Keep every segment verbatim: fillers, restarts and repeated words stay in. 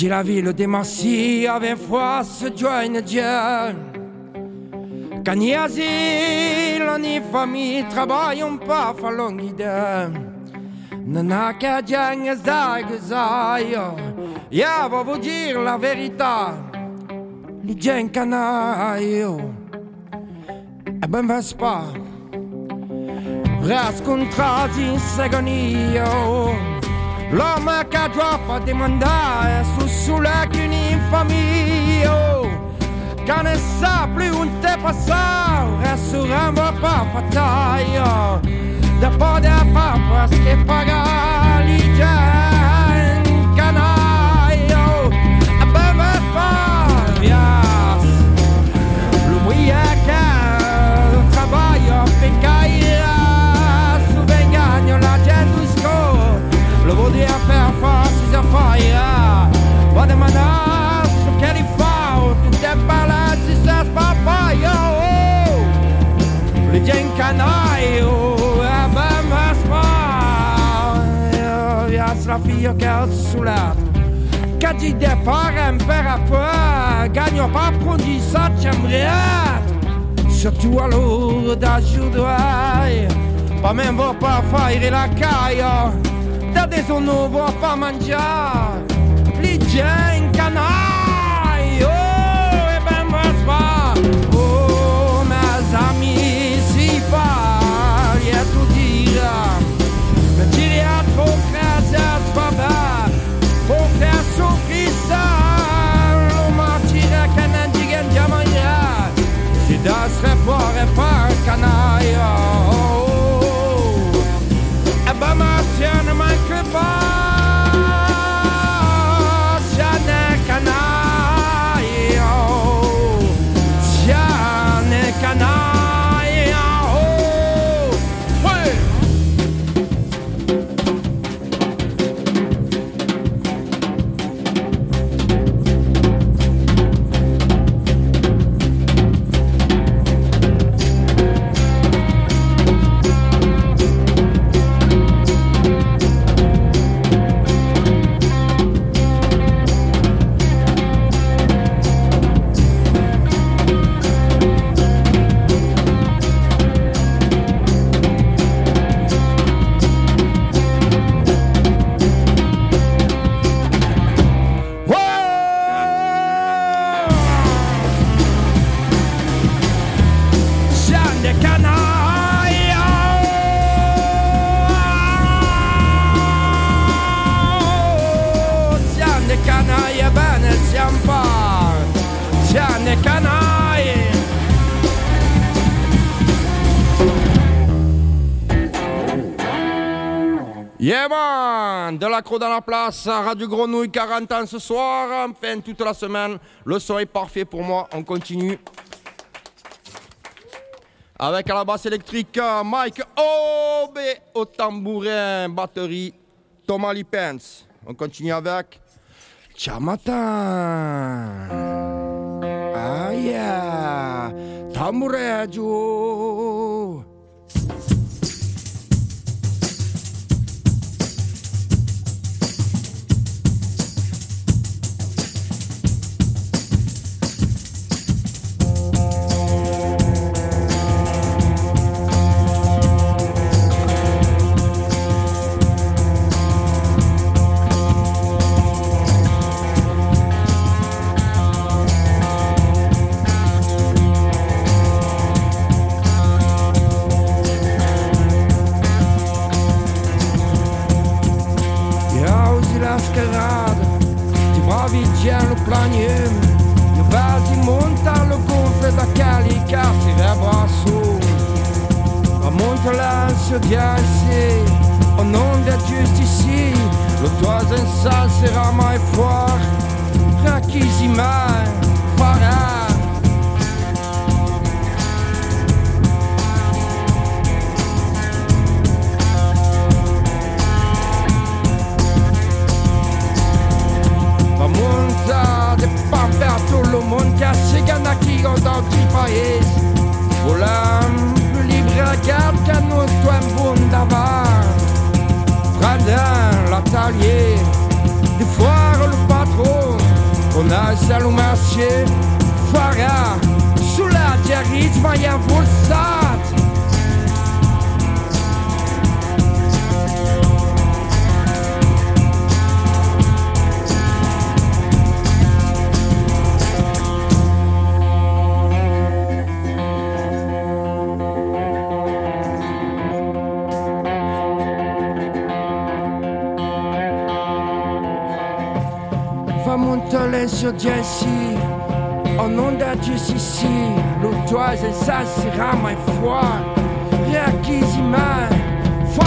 Di la ville dei massi avait foi se joignent Dieu. Qu'à ni asile, ni famille, travaillons pas, fallons guider. Nana qu'à diagne, zague, zaille, ya va vous dire la vérité. Les gens canaille, eh ben, veste pas. Rascontrati in segonia, l'homme qu'à doit pas demander, sous sous la qu'une infamie. Quand ne sa plus où t'es passé, rassurant va pas bataille. D'abord de pas parce que paga l'idée canaille. A ben ben pas, yes. Le bruit à qu'un travail fait caille. Souvent gagne la gente. Le bon Dieu faire face aux affaires. Va demander ce qu'elle faut. Te parles si c'est papa, yo. Les gens canaille, à ben m'assoit. Viens la fille qui est sous l'air. Quand il départ, un père à peur. Gagne pas pour dire ça, j'aimerais. Surtout à l'eau d'ajouter. Pas même va pas faire la caille. T'as des zones où on va pas manger. Les gens canaille. Oh, mes amis, si pas, il y a tout dire. Mais il y a trop de choses pour faire souffrir ça. On m'a tiré qu'un indigène diamant. Si d'un serait fort et pas un canaille. Eh ben, ma chère ne manque pas. Chère n'est canaille. Canaille en haut, ouais. Yeah man, De La Crau dans la place, Radio Grenouille, quarante ans ce soir, enfin toute la semaine, le son est parfait pour moi, on continue. Avec à la basse électrique, Mike Obe au tambourin, batterie, Thomas Lippens. On continue avec Chiamata. Ah yeah, tambourin Joe. Des fois le patron Ona zalumasie fara, sulat jarriz maia bulsat. Sur Jessie, au nom de Jessie, si l'autoise et ça sera ma foi, réacquise ma foi.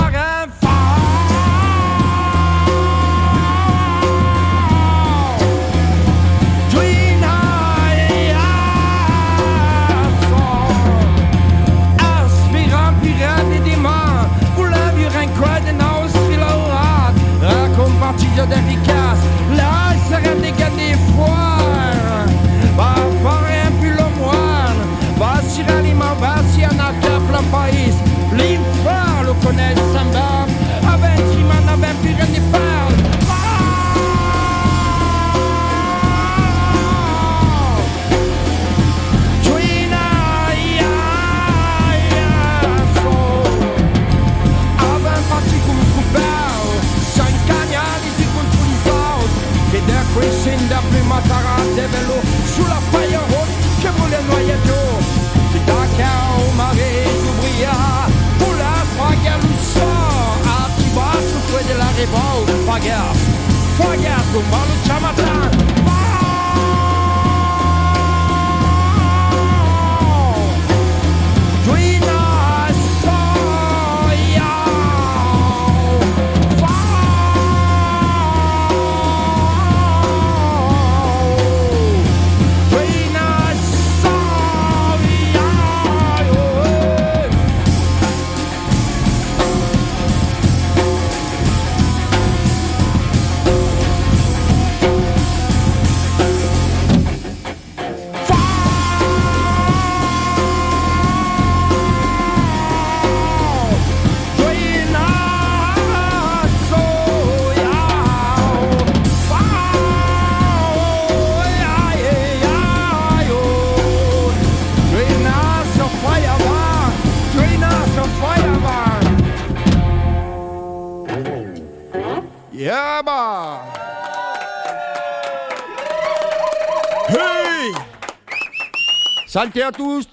Salut à tous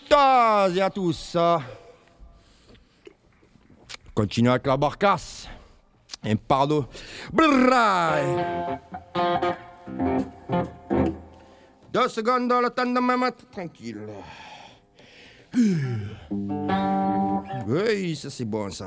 et à tous. Continue avec la barcasse. Et pardon. Deux secondes, le temps de me mettre tranquille. Oui, ça c'est bon ça.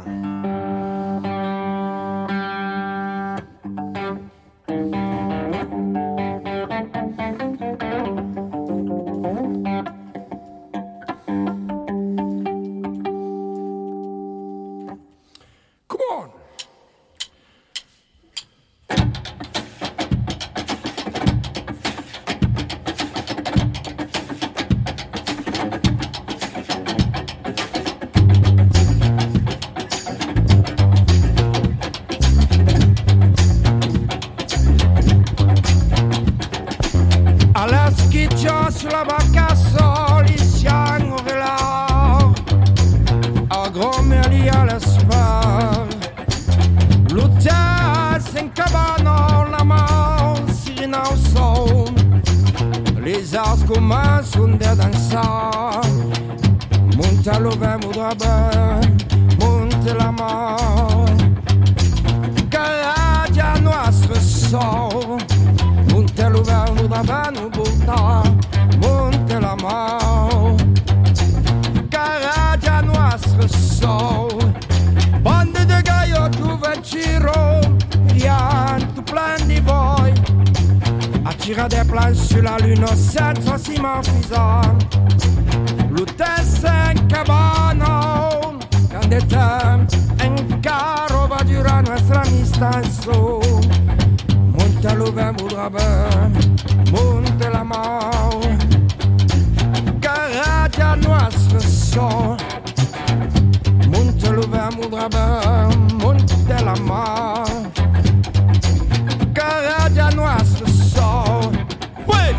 Hey!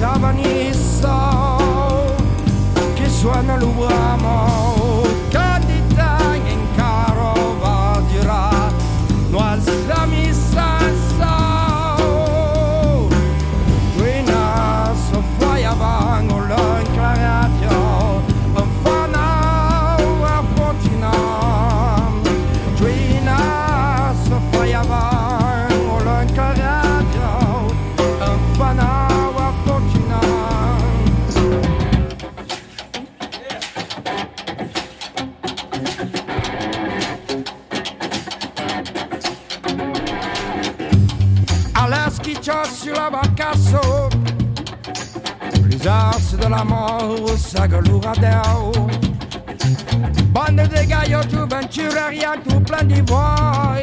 giovani so che suona l'uomo cadita in caro va dirà noi la missa so qui na so vai avanti con l'inclinazione un fana a fortuna qui na so vai avanti con l'inclinazione un fana. Sur la barcasse, les as de la mort s'agglutinaient. Bande de gaillards tout ventureriens, tout plein d'ivoire.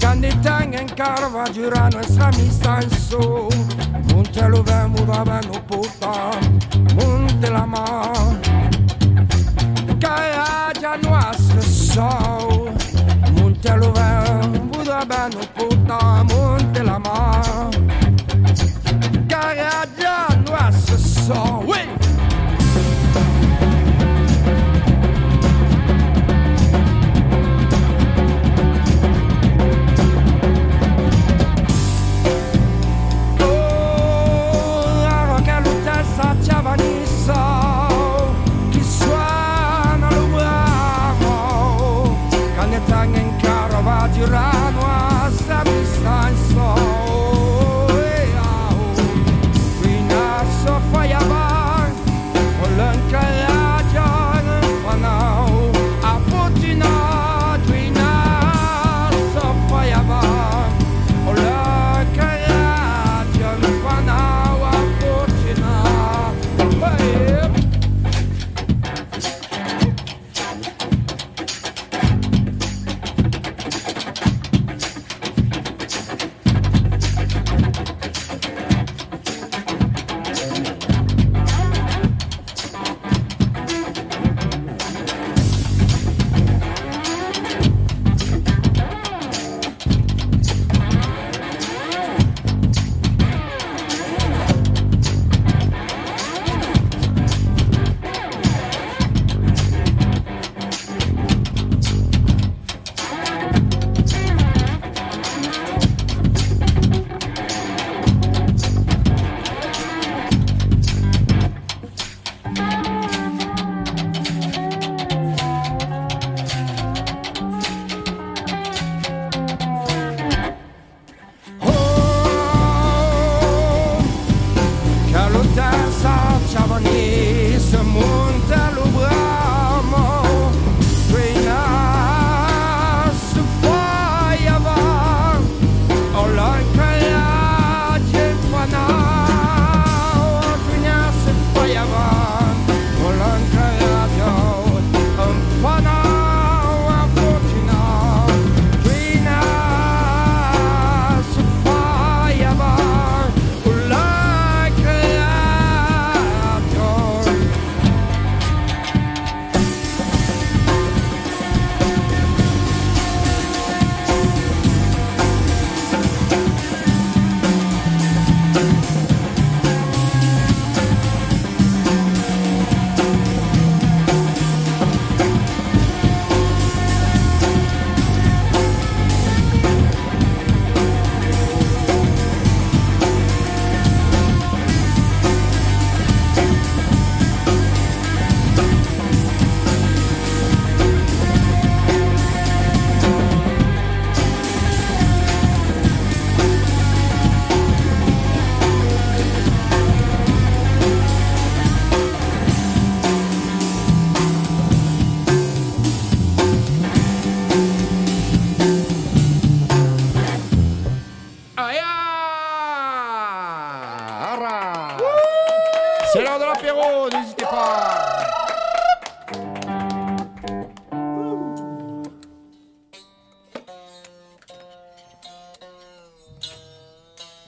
Quand des tangues en carva durant notre mise monte le vin, mouva vin au potin, monte la mort. Car à noise le sol, monte le vin, mouva vin au potin, monte la mort. Car à noise le sol, oui.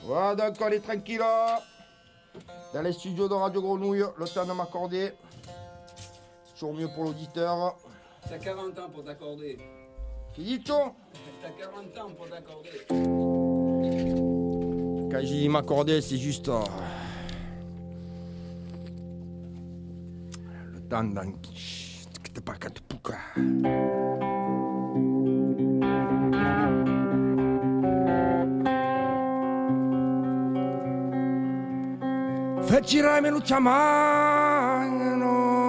Voilà, donc on est tranquille dans les studios de Radio Grenouille, le temps de m'accorder. C'est toujours mieux pour l'auditeur. T'as quarante ans pour t'accorder. Qui dit-tu ? T'as quarante ans pour t'accorder. Quand j'ai dit m'accorder, c'est juste... Fecirai me lo chiamano.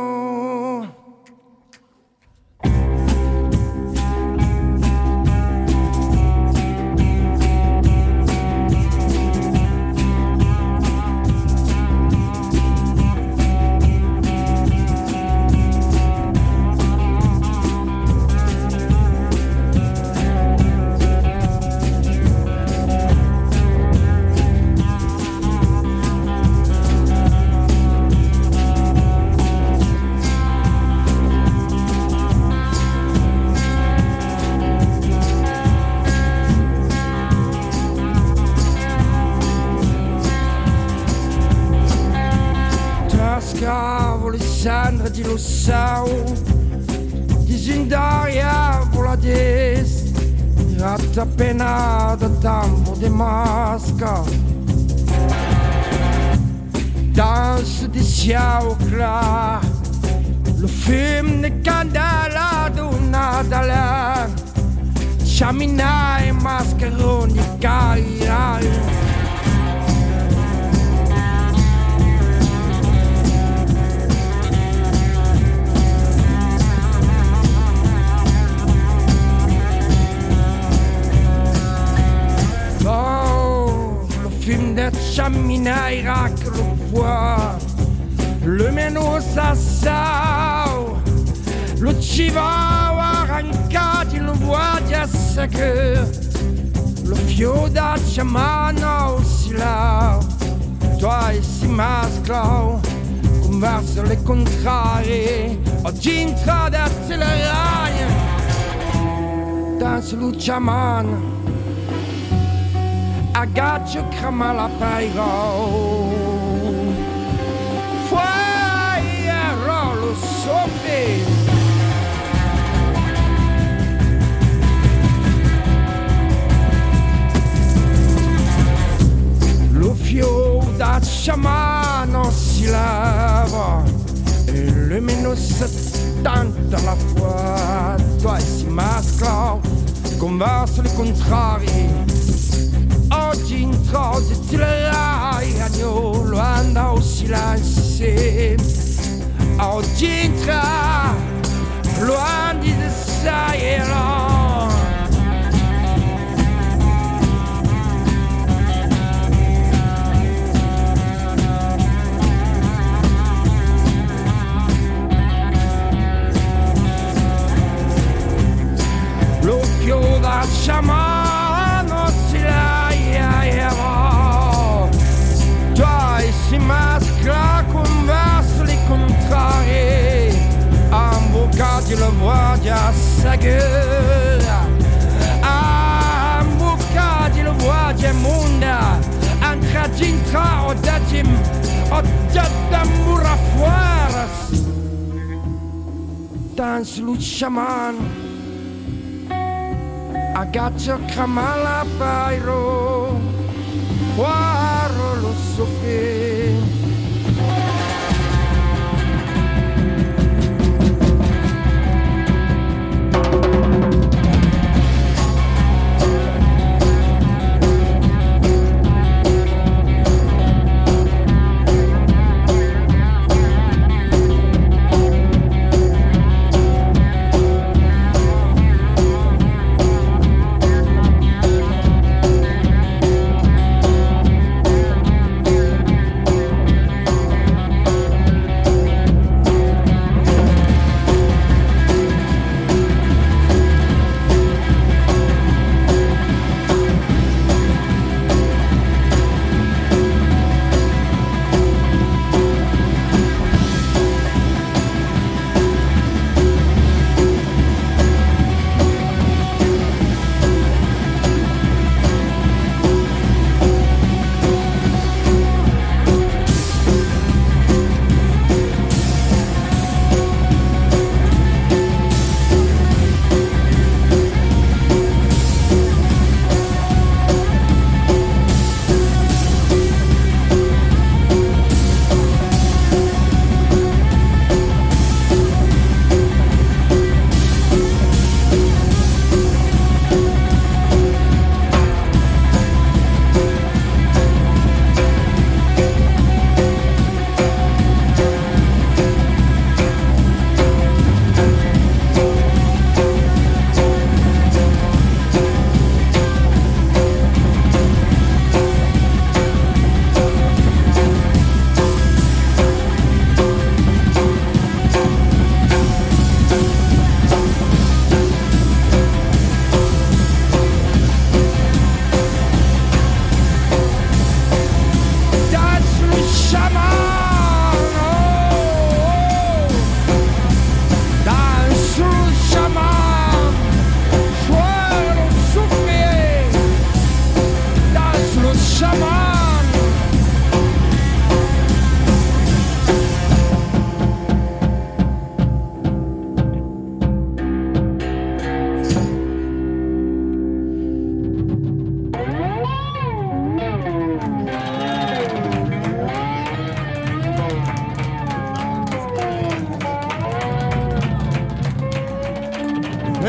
Di lo sao, disindaria volades, ratta penada tambo de masca, danse di ciao cla, lo film ne candela donata la, chaminai mascheroni cairai. Chaminai rac le bois, le meno sassao, lo chihuahua arrancati lo bois di assaker, lo fioda chamano si là, toi e si masclao, converse le contrari, oggi intrada se la raia, danse lo chamano. I got you, Kamala Paigo. Fire, lo so big. Lo fio da sciamano si lava, e le meno settanta la fois. Toi si masclao, converse le contrari. Oggi in trosi ti lerai agnolo anda o si lanse. Oggi entra lo andi de saieron. Lo più da sciamare si mascla converse les contrariés, un bocca di la voix di sa gueule, un bocca di la voix di munda, un tradintra o datim o d'amura fuera. Danse lo chaman, agaccio camala pairo, guaro lo soffè.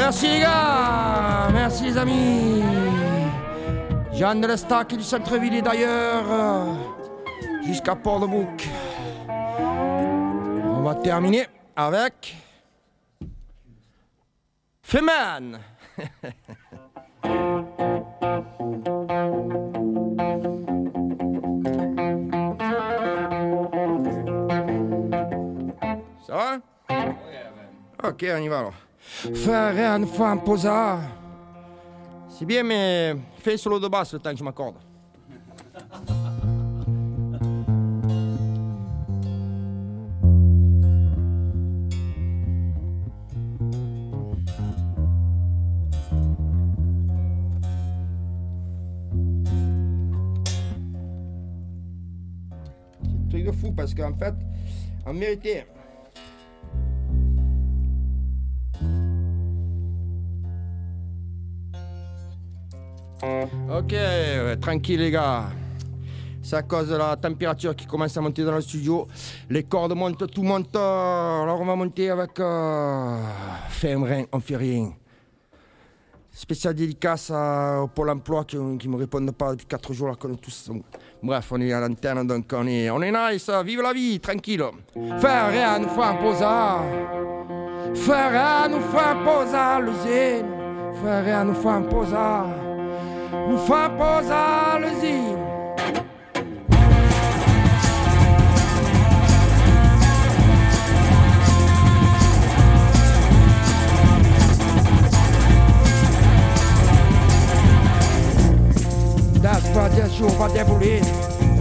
Merci les gars, merci les amis. Jeanne de l'Estac et du Centre-Ville et d'ailleurs jusqu'à Port-de-Bouc. On va terminer avec Feman. Ça va ? Ok, on y va alors. Faire une femme posa. C'est bien, mais fais solo de basse le temps que je m'accorde. C'est un truc de fou parce qu'en fait, en vérité. Ok, euh, tranquille les gars. C'est à cause de la température qui commence à monter dans le studio. Les cordes montent, tout monte. Alors on va monter avec euh... Fais rien, on fait rien. Spéciale dédicace à... au Pôle emploi qui ne me répondent pas depuis quatre jours. Là, qu'on est tous... Bref, on est à l'antenne donc on est, on est nice. Vive la vie, tranquille. Fais rien, nous faire posa. Fais rien, nous faire posa. L'usine. Fais rien, nous faire posa. Nous faisons pause à l'usine. D'espoir des jours va débouler,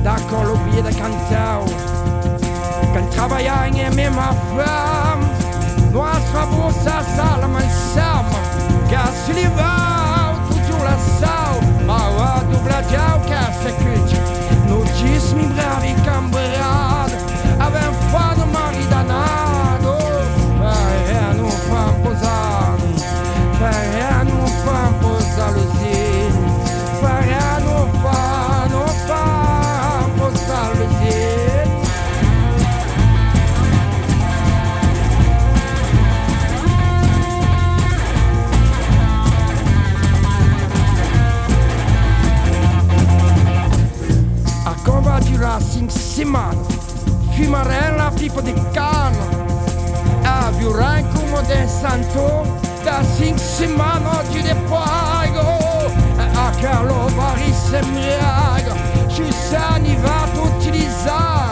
d'accord l'oublier de cancer. Quand travaillant aimer ma femme, nous sera pour sa salle ensemble, car si la sal, mała dubla działka se kryć. Nudzisz mi brawi kambrad, a ben fado maridanado. Ferrenu fan posado, ferrenu fan posaluzin, ferrenu fan, no fan posaluzin. Cova di Racing Siman, Fimarella pipa di Cano, Avio Rancumo del Santo, da Sing Siman oggi de Pago, a Carlo Paris Embriago, ci sani va utilizzare,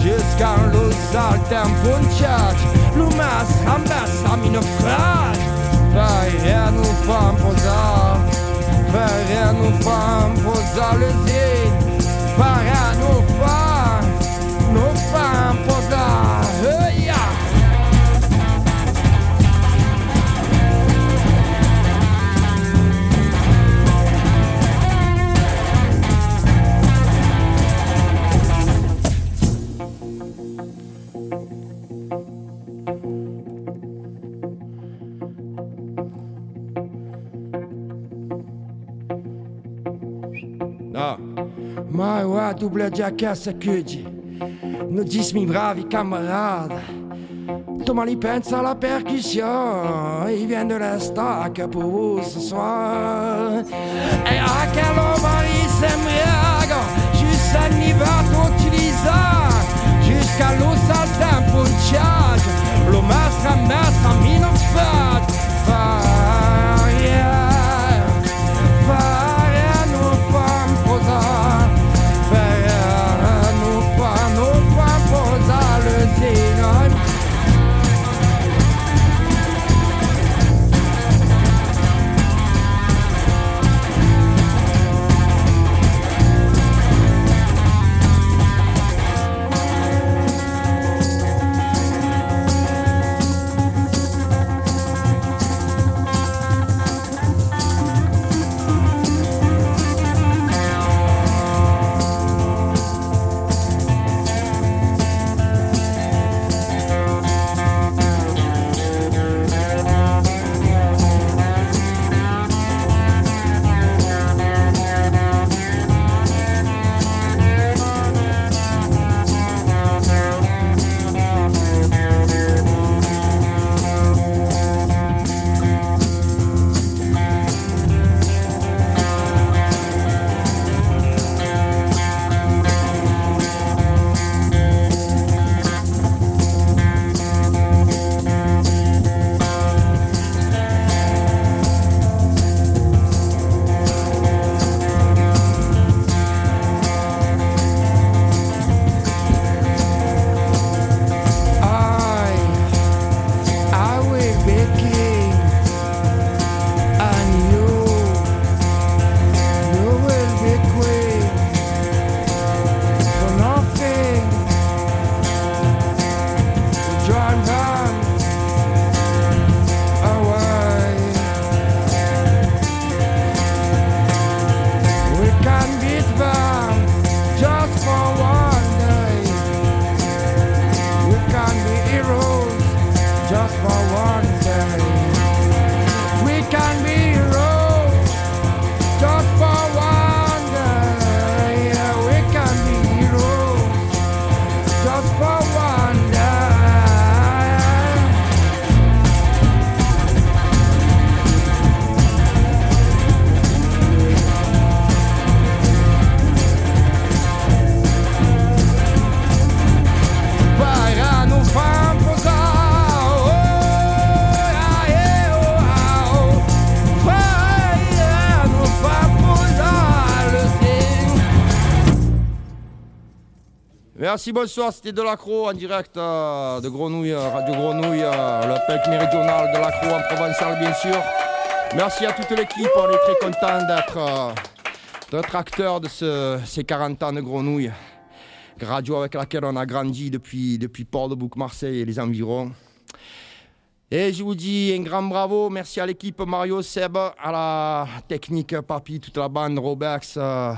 jusqu'à lo salta un punchage, l'umas ambassa minofrage, vai a non fan posar, vai a non fan posar le zin. Para no far, no far posar, hey, yeah. Maua dubla jaca sacude, no dismi bravi camarada. Thomas Lippens à la percussion, il vient de l'Estac pour vous ce soir. Et à quel mari s'embriague, jusqu'à l'hiver d'utilisar, jusqu'à l'eau salta un punchage, l'eau mastra mastra minofat. Varia, varia no fam posar. just for one night. Para nos vamos a oh, ah, eh, oh, ah, oh. Para nos vamos a le ciel. Merci, bonsoir, c'était De La Crau en direct euh, de Grenouille, euh, Radio Grenouille, euh, le P E C méridional de La Crau en Provençal, bien sûr. Merci à toute l'équipe, on est très content d'être, euh, d'être acteur de ce, ces quarante ans de Grenouille. Radio avec laquelle on a grandi depuis, depuis Port-de-Bouc, Marseille et les environs. Et je vous dis un grand bravo, merci à l'équipe, Mario, Seb, à la technique, Papi, toute la bande, Robex, euh,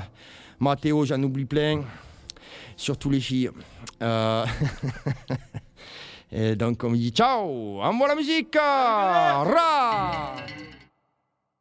Mathéo, j'en oublie plein, surtout les filles. Euh... Et donc on me dit ciao, envoie la musique.